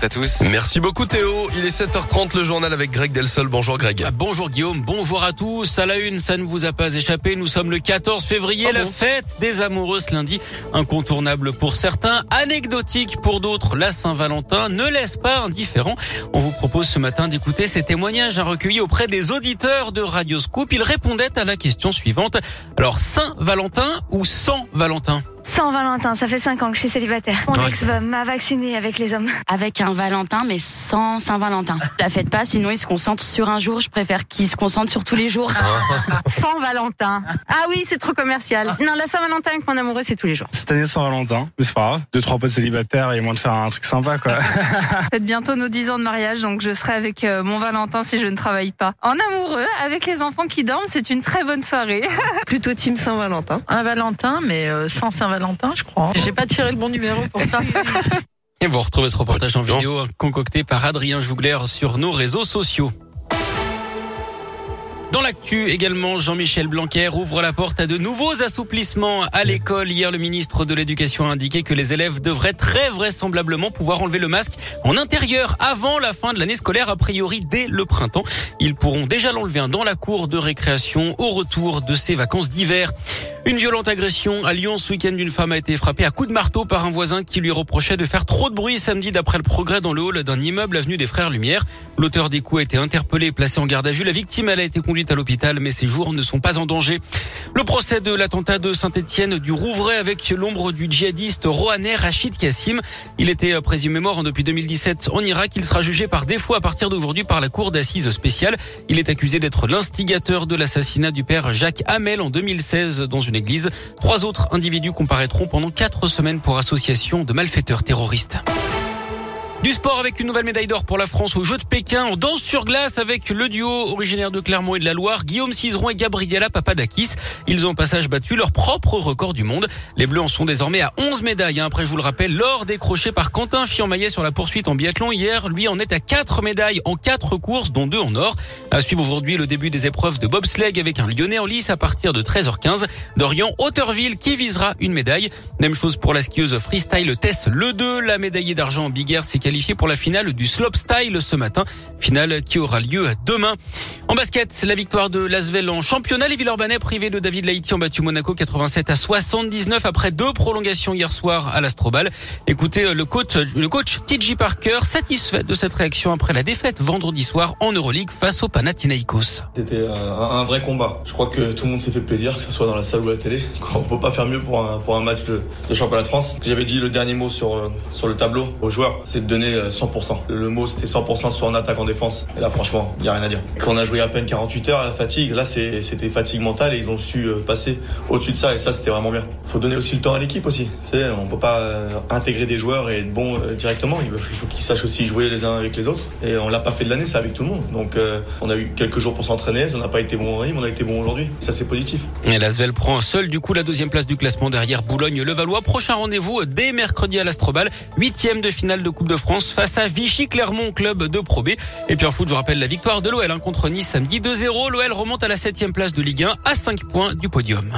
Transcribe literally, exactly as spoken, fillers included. À tous. Merci beaucoup Théo. Il est sept heures trente, le journal avec Greg Delsol. Bonjour Greg. Ah, bonjour Guillaume, bonjour à tous. À la une, ça ne vous a pas échappé. Nous sommes le quatorze février, ah la bon fête des amoureux ce lundi. Incontournable pour certains, anecdotique pour d'autres. La Saint-Valentin ne laisse pas indifférent. On vous propose ce matin d'écouter ces témoignages recueillis auprès des auditeurs de Radio Scoop. Ils répondaient à la question suivante. Alors, Saint-Valentin ou sans Valentin ? Sans Valentin, ça fait cinq ans que je suis célibataire. Mon ex m'a vaccinée avec les hommes. Avec un Valentin, mais sans Saint-Valentin. La fête pas, sinon ils se concentrent sur un jour. Je préfère qu'ils se concentrent sur tous les jours. Sans Valentin. Ah oui, c'est trop commercial. Non, la Saint-Valentin avec mon amoureux, c'est tous les jours. Cette année, sans Valentin, mais c'est pas grave. Deux, trois potes célibataires et moins de faire un truc sympa, quoi. Faites bientôt nos dix ans de mariage, donc je serai avec mon Valentin si je ne travaille pas. En amoureux, avec les enfants qui dorment, c'est une très bonne soirée. Plutôt team Saint-Valentin. Un Valentin, mais sans Saint-Valentin. Je crois. J'ai pas tiré le bon numéro pour ça. Et vous retrouvez ce reportage en vidéo concocté par Adrien Jougler sur nos réseaux sociaux. Dans l'actu également, Jean-Michel Blanquer ouvre la porte à de nouveaux assouplissements à l'école. Hier, le ministre de l'Éducation a indiqué que les élèves devraient très vraisemblablement pouvoir enlever le masque en intérieur avant la fin de l'année scolaire, a priori dès le printemps. Ils pourront déjà l'enlever dans la cour de récréation au retour de ces vacances d'hiver. Une violente agression à Lyon ce week-end. Une femme a été frappée à coups de marteau par un voisin qui lui reprochait de faire trop de bruit samedi d'après le Progrès dans le hall d'un immeuble avenue des Frères Lumière. L'auteur des coups a été interpellé et placé en garde à vue. La victime, elle a été conduite à l'hôpital, mais ses jours ne sont pas en danger. Le procès de l'attentat de Saint-Étienne du Rouvray avec l'ombre du djihadiste rohanais Rachid Kassim. Il était présumé mort depuis deux mille dix-sept en Irak. Il sera jugé par défaut à partir d'aujourd'hui par la cour d'assises spéciale. Il est accusé d'être l'instigateur de l'assassinat du père Jacques Hamel en deux mille seize dans une église. Trois autres individus comparaîtront pendant quatre semaines pour association de malfaiteurs terroristes. Du sport avec une nouvelle médaille d'or pour la France aux Jeux de Pékin. On danse sur glace avec le duo originaire de Clermont et de la Loire, Guillaume Ciseron et Gabriella Papadakis. Ils ont au passage battu leur propre record du monde. Les Bleus en sont désormais à onze médailles. Après, je vous le rappelle, l'or décroché par Quentin Fillon Maillet sur la poursuite en biathlon hier. Lui en est à quatre médailles en quatre courses, dont deux en or. À suivre aujourd'hui le début des épreuves de bobsleigh avec un Lyonnais en lice à partir de treize heures quinze. Dorian Hauteurville qui visera une médaille. Même chose pour la skieuse freestyle Tess le deux. La médaillée d'argent en big air s'est qualifié pour la finale du slopestyle ce matin, finale qui aura lieu demain. En basket, la victoire de l'Asvel en championnat. Les Villeurbanais privés de David Laïti ont battu Monaco quatre-vingt-sept à soixante-dix-neuf après deux prolongations hier soir à l'Astrobal. Écoutez le coach, le coach T J. Parker, satisfait de cette réaction après la défaite vendredi soir en Euroleague face au Panathinaikos. C'était un vrai combat. Je crois que tout le monde s'est fait plaisir, que ce soit dans la salle ou à la télé. On peut pas faire mieux pour un, pour un match de, de championnat de France. J'avais dit le dernier mot sur, sur le tableau aux joueurs, c'est de donner cent pour cent. Le mot c'était cent pour cent soit en attaque en défense. Et là franchement, il n'y a rien à dire. Quand on a joué à peine quarante-huit heures, la fatigue, là c'est, c'était fatigue mentale et ils ont su passer au-dessus de ça et ça c'était vraiment bien. Il faut donner aussi le temps à l'équipe aussi. Vous savez, on ne peut pas intégrer des joueurs et être bon directement. Il faut qu'ils sachent aussi jouer les uns avec les autres. Et on ne l'a pas fait de l'année, c'est avec tout le monde. Donc euh, on a eu quelques jours pour s'entraîner, on n'a pas été bon en rime, on a été bon aujourd'hui. Ça c'est positif. Et l'Asvel prend seul du coup la deuxième place du classement derrière Boulogne-Levallois. Prochain rendez-vous dès mercredi à l'Astrobal, huitième de finale de Coupe de France. France face à Vichy-Clermont, club de Pro B. Et puis en foot, je rappelle la victoire de l'O L hein, contre Nice samedi deux zéro. L'O L remonte à la septième place de Ligue un à cinq points du podium.